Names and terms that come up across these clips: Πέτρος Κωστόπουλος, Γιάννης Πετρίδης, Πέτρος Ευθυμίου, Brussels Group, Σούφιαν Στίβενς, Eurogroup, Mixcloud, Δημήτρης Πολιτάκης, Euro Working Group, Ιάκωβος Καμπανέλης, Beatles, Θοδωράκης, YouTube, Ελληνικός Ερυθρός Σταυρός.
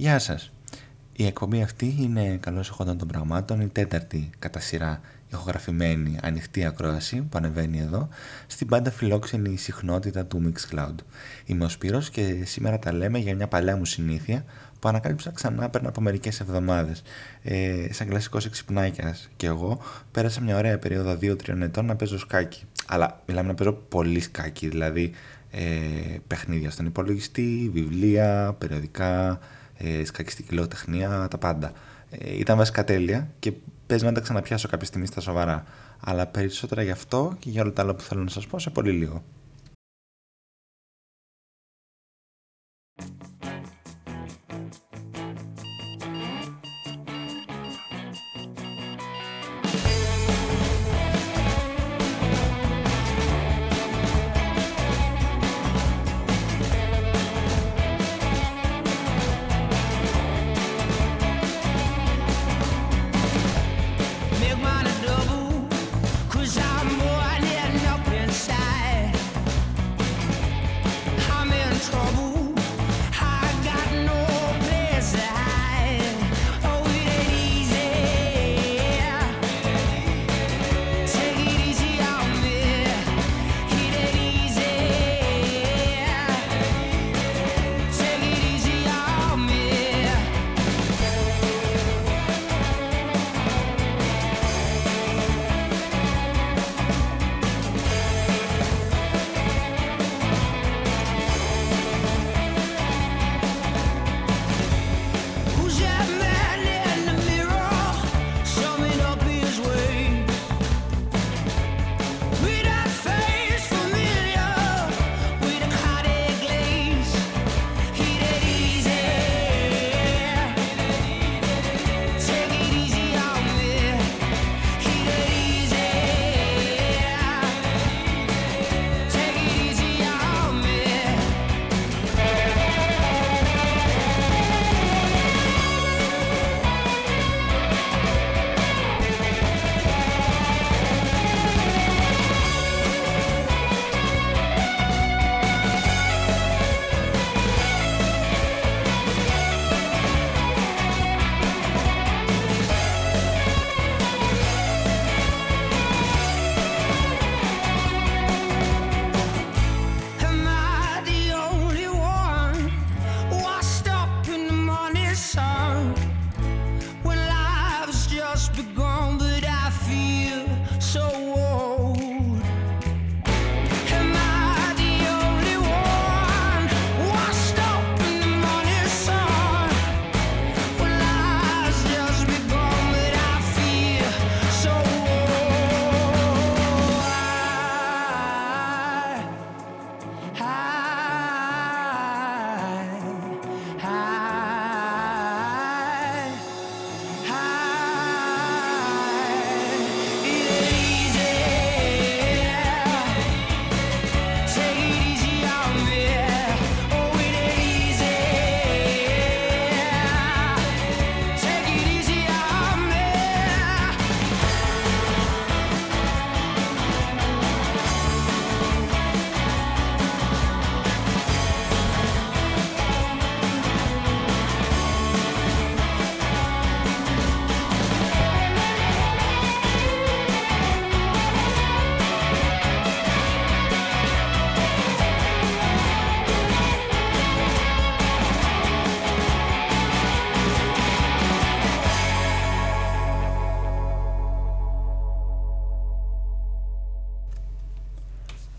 Γεια σας. Η εκπομπή αυτή είναι καλώς εχόντων των πραγμάτων, η τέταρτη κατά σειρά ηχογραφημένη ανοιχτή ακρόαση που ανεβαίνει εδώ, στην πάντα φιλόξενη συχνότητα του Mixcloud. Είμαι ο Σπύρος και σήμερα τα λέμε για μια παλιά μου συνήθεια που ανακάλυψα ξανά πριν από μερικές εβδομάδες. Σαν κλασικός εξυπνάκιας και εγώ, πέρασα μια ωραία περίοδο 2-3 ετών να παίζω σκάκι. Αλλά μιλάμε να παίζω πολύ σκάκι, δηλαδή παιχνίδια στον υπολογιστή, βιβλία, περιοδικά, σκακιστική λογοτεχνία, τα πάντα. Ήταν βασικά τέλεια και παίζει να τα ξαναπιάσω κάποια στιγμή στα σοβαρά. Αλλά περισσότερα γι' αυτό και για όλα τα άλλα που θέλω να σας πω σε πολύ λίγο.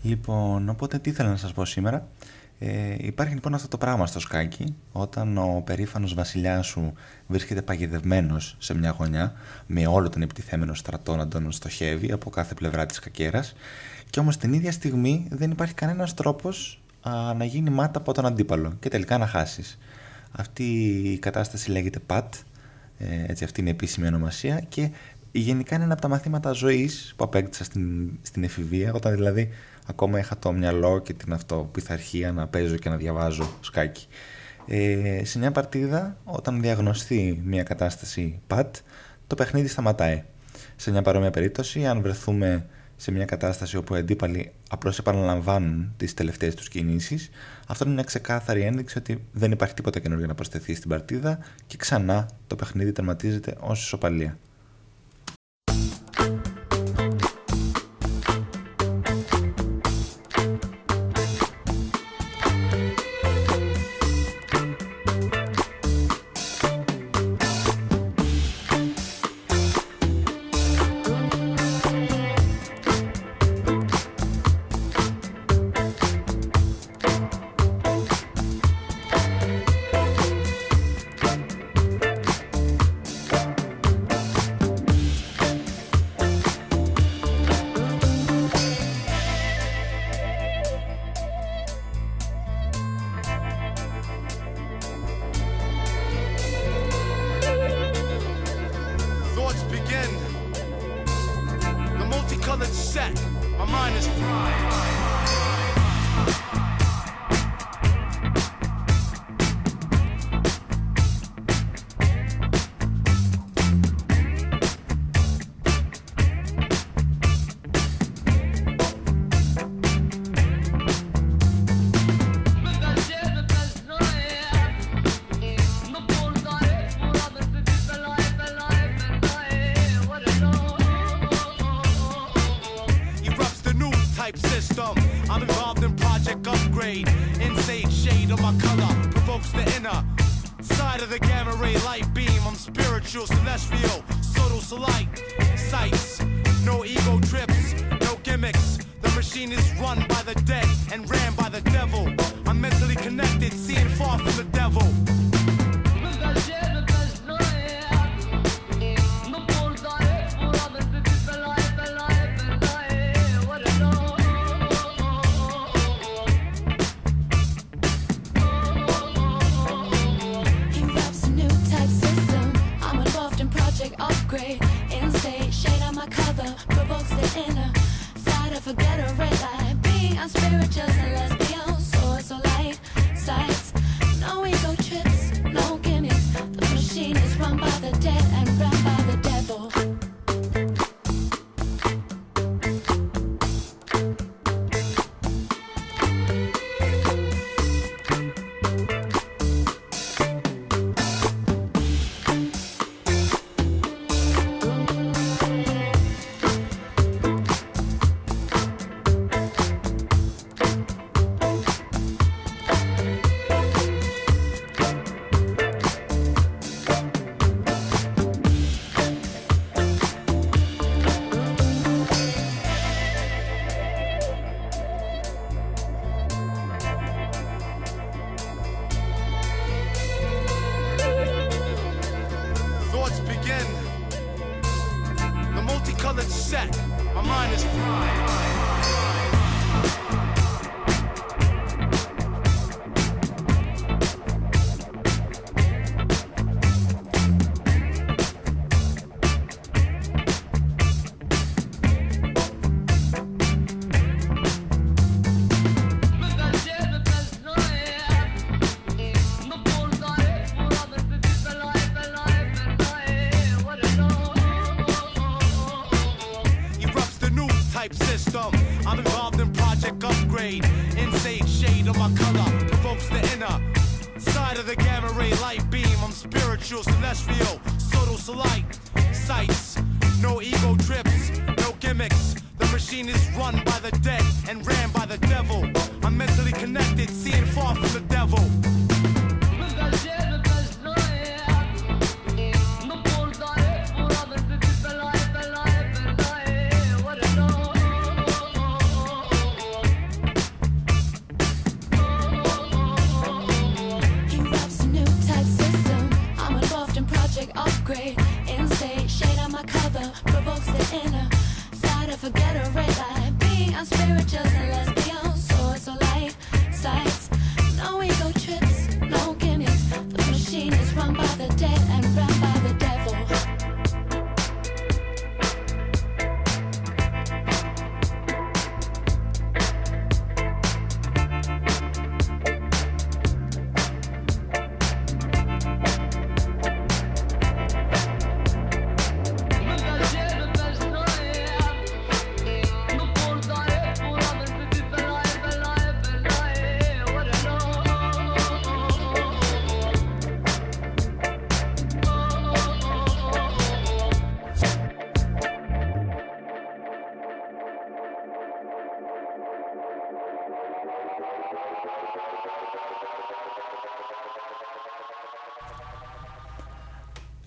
Λοιπόν, οπότε τι ήθελα να σας πω σήμερα. Υπάρχει λοιπόν αυτό το πράγμα στο σκάκι, όταν ο περήφανος βασιλιάς σου βρίσκεται παγιδευμένος σε μια γωνιά, με όλο τον επιτιθέμενο στρατό να τον στοχεύει από κάθε πλευρά της κακέρας, και όμως την ίδια στιγμή δεν υπάρχει κανένας τρόπος να γίνει μάτα από τον αντίπαλο και τελικά να χάσεις. Αυτή η κατάσταση λέγεται πατ, έτσι αυτή είναι η επίσημη ονομασία, και γενικά είναι ένα από τα μαθήματα ζωής που απέκτησα στην εφηβεία, όταν δηλαδή ακόμα είχα το μυαλό και την αυτοπιθαρχία να παίζω και να διαβάζω σκάκι. Σε μια παρτίδα, όταν διαγνωστεί μια κατάσταση πατ, το παιχνίδι σταματάει. Σε μια παρόμοια περίπτωση, αν βρεθούμε σε μια κατάσταση όπου οι αντίπαλοι απλώς επαναλαμβάνουν τις τελευταίες τους κινήσεις, αυτό είναι μια ξεκάθαρη ένδειξη ότι δεν υπάρχει τίποτα καινούργιο να προσθεθεί στην παρτίδα και ξανά το παιχνίδι τερματίζεται ως ισοπαλία.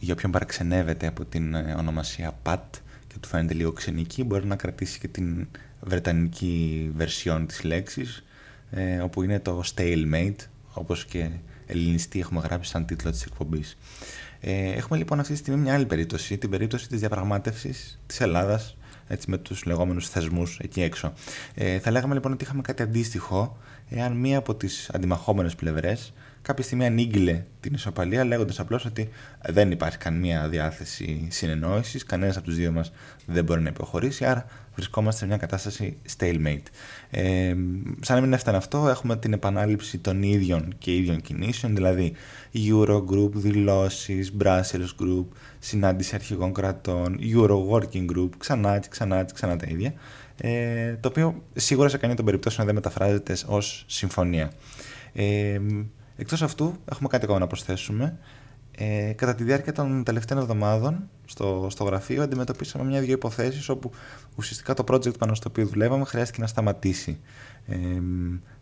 για όποιον παραξενεύεται από την ονομασία PAT και του φαίνεται λίγο ξενική, μπορεί να κρατήσει και την βρετανική βερσιόν της λέξης, όπου είναι το stalemate, όπως και ελληνιστή έχουμε γράψει σαν τίτλο της εκπομπής. Έχουμε λοιπόν αυτή τη στιγμή μια άλλη περίπτωση, την περίπτωση της διαπραγμάτευσης της Ελλάδας, έτσι, με τους λεγόμενους θεσμούς εκεί έξω. Θα λέγαμε λοιπόν ότι είχαμε κάτι αντίστοιχο, εάν μία από τις αντιμαχόμενες πλευρές κάποια στιγμή ανήγγειλε την ισοπαλία, λέγοντας απλώς ότι δεν υπάρχει καμία διάθεση συνεννόησης, κανένας από τους δύο μας δεν μπορεί να υποχωρήσει, άρα βρισκόμαστε σε μια κατάσταση stalemate. Σαν να μην έφτανε αυτό, έχουμε την επανάληψη των ίδιων και ίδιων κινήσεων, δηλαδή Eurogroup, δηλώσεις, Brussels Group, συνάντηση αρχηγών κρατών, Euro Working Group, ξανά τα ίδια, το οποίο σίγουρα σε κανένα των περιπτώσεων δεν μεταφράζεται ως συμφωνία. Εκτός αυτού, έχουμε κάτι ακόμα να προσθέσουμε. Κατά τη διάρκεια των τελευταίων εβδομάδων, στο γραφείο, αντιμετωπίσαμε μια-δυο υποθέσεις όπου ουσιαστικά το project πάνω στο οποίο δουλεύαμε χρειάστηκε να σταματήσει.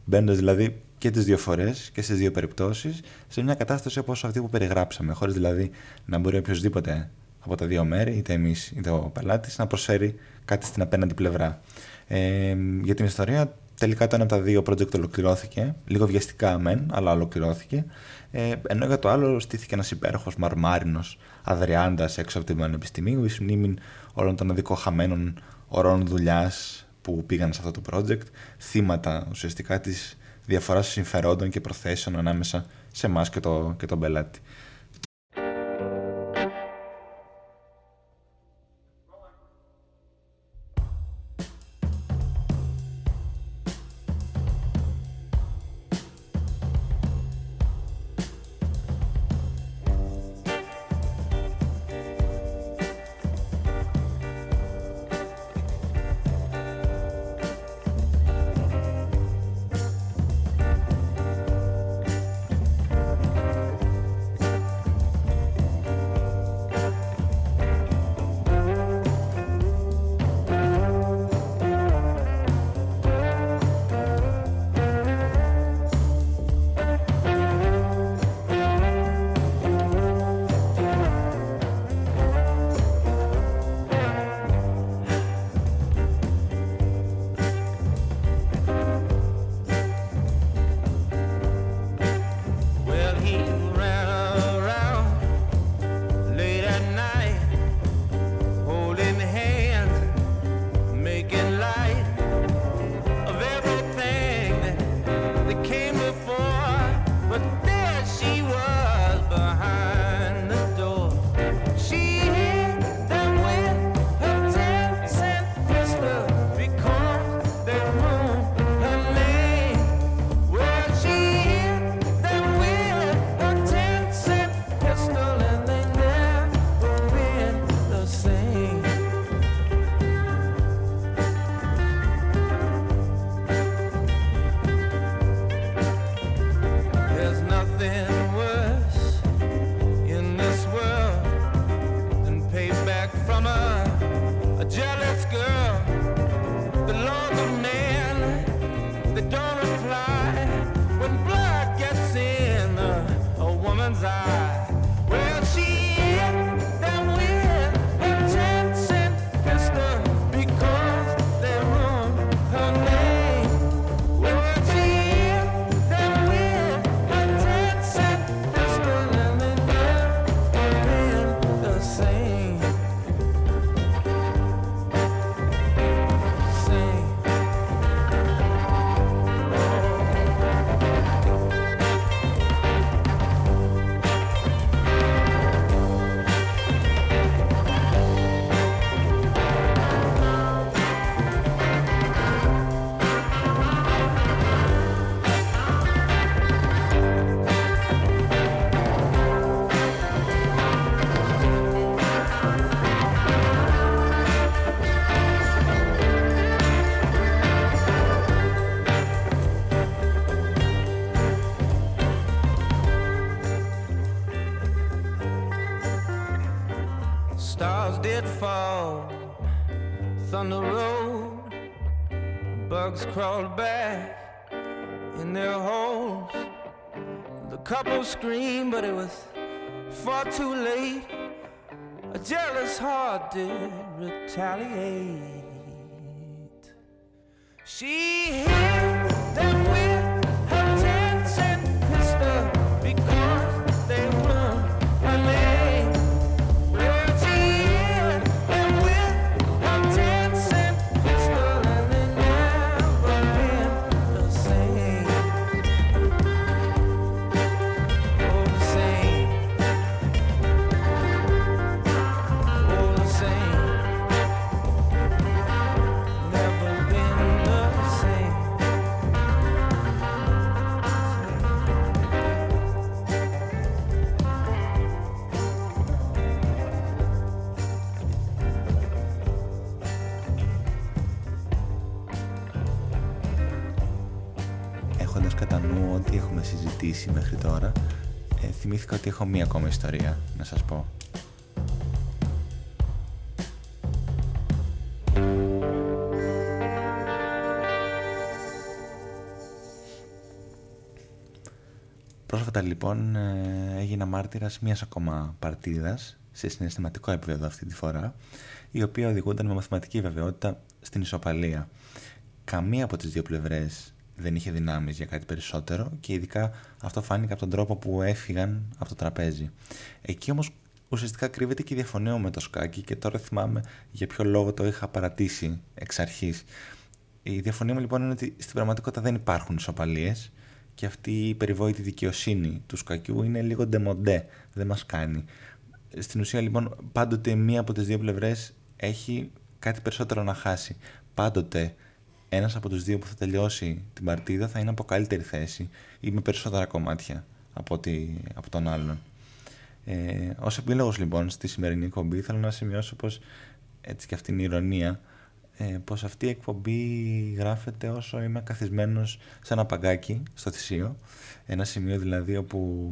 Μπαίνοντας δηλαδή και τις δύο φορές και στις δύο περιπτώσεις σε μια κατάσταση όπως αυτή που περιγράψαμε, χωρίς δηλαδή να μπορεί οποιοδήποτε από τα δύο μέρη, είτε εμείς είτε ο πελάτης, να προσφέρει κάτι στην απέναντι πλευρά. Για την ιστορία, τελικά το ένα από τα δύο project ολοκληρώθηκε, λίγο βιαστικά μεν, αλλά ολοκληρώθηκε, ενώ για το άλλο στήθηκε ένας υπέροχος μαρμάρινος αδριάντας έξω από την Πανεπιστημίου, εις μνήμην όλων των αδικοχαμένων ωρών δουλειάς που πήγαν σε αυτό το project, θύματα ουσιαστικά της διαφοράς συμφερόντων και προθέσεων ανάμεσα σε εμάς και τον πελάτη. Crawled back in their holes. The couple screamed, but it was far too late. A jealous heart did retaliate. She hit them with her tents and pistol because they were her men. Well, she hit them with her tents and pistol and they never been the same. Oh, the same. Oh, the same. Never been the same. Έχοντας κατά νου ό,τι έχουμε συζητήσει μέχρι τώρα, θυμήθηκα ότι έχω μία ακόμα ιστορία να σας πω. Πρόσφατα λοιπόν έγινα μάρτυρας μίας ακόμα παρτίδας σε συναισθηματικό επίπεδο αυτή τη φορά, η οποία οδηγούνταν με μαθηματική βεβαιότητα στην ισοπαλία. Καμία από τις δύο πλευρές δεν είχε δυνάμεις για κάτι περισσότερο και ειδικά αυτό φάνηκε από τον τρόπο που έφυγαν από το τραπέζι. Εκεί όμως ουσιαστικά κρύβεται και η διαφωνία με το σκάκι και τώρα θυμάμαι για ποιο λόγο το είχα παρατήσει εξ αρχής. Η διαφωνία μου λοιπόν είναι ότι στην πραγματικότητα δεν υπάρχουν ισοπαλίες και αυτή η περιβόητη δικαιοσύνη του σκακιού είναι λίγο ντεμοντέ, δεν μας κάνει. Στην ουσία λοιπόν πάντοτε μία από τις δύο πλευρές έχει κάτι περισσότερο να χάσει. Πάντοτε ένας από τους δύο που θα τελειώσει την παρτίδα θα είναι από καλύτερη θέση ή με περισσότερα κομμάτια από τον άλλον. Ως επίλογος λοιπόν στη σημερινή εκπομπή θέλω να σημειώσω πως, έτσι και αυτήν η ηρωνία, πως αυτή η εκπομπή γράφεται όσο είμαι καθισμένος σε ένα παγκάκι στο θυσίο, ένα σημείο δηλαδή όπου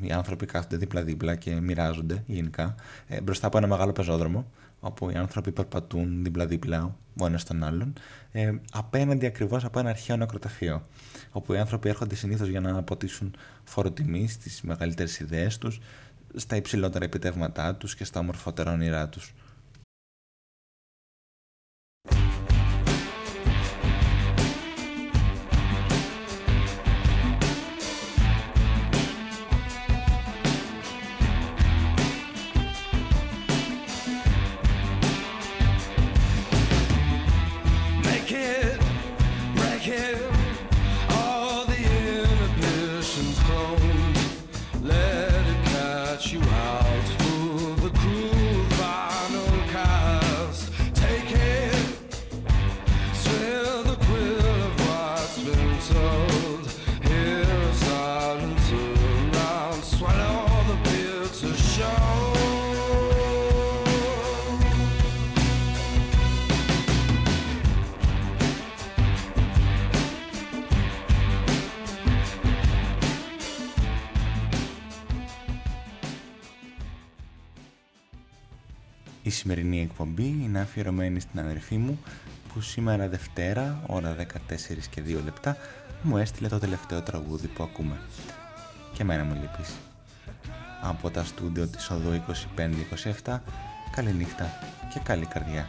οι άνθρωποι κάθονται δίπλα-δίπλα και μοιράζονται γενικά, μπροστά από ένα μεγάλο πεζόδρομο, όπου οι άνθρωποι περπατούν δίπλα-δίπλα ο ένας τον άλλον, απέναντι ακριβώς από ένα αρχαίο νεκροταφείο, όπου οι άνθρωποι έρχονται συνήθως για να αποτίσουν φόρο τιμής στις μεγαλύτερες ιδέες τους, στα υψηλότερα επιτεύγματά τους και στα ομορφότερα όνειρά τους. Η σημερινή εκπομπή είναι αφιερωμένη στην αδερφή μου που σήμερα Δευτέρα, ώρα 14:02, μου έστειλε το τελευταίο τραγούδι που ακούμε. Και εμένα μου λείπεις. Από τα στούντιο της οδού 25-27, καλή νύχτα και καλή καρδιά.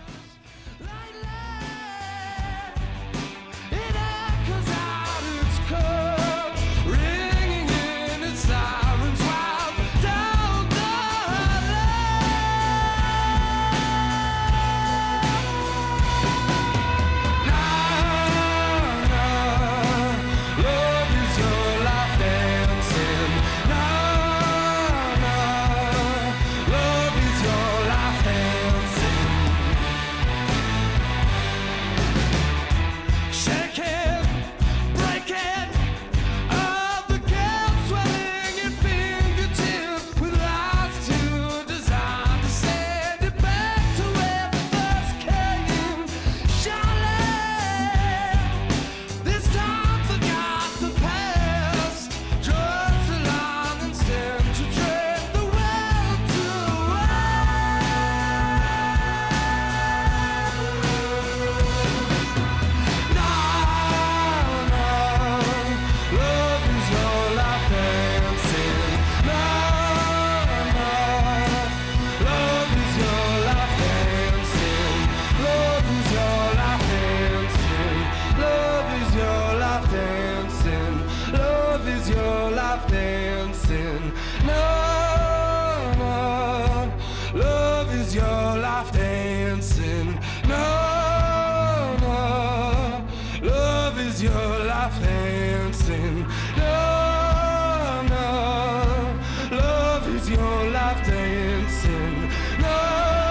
Nova, love is your life dancing. Nova, love is your life dancing. Nova, love is your life dancing. Nova.